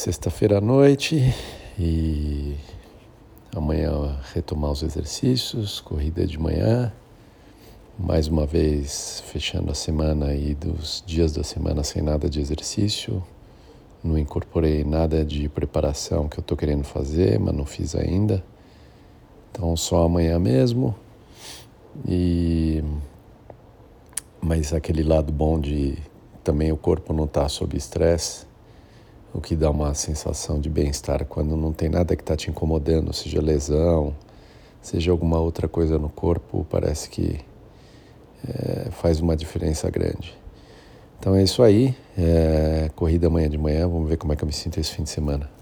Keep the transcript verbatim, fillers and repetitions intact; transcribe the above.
sexta-feira à noite e amanhã retomar os exercícios, corrida de manhã, mais uma vez fechando a semana e dos dias da semana sem nada de exercício. Não incorporei nada de preparação que eu estou querendo fazer, mas não fiz ainda. Então só amanhã mesmo. E... Mas aquele lado bom de também o corpo não estar sob estresse, o que dá uma sensação de bem-estar quando não tem nada que está te incomodando, seja lesão, seja alguma outra coisa no corpo, parece que é, faz uma diferença grande. Então é isso aí, é, corrida amanhã de manhã, vamos ver como é que eu me sinto esse fim de semana.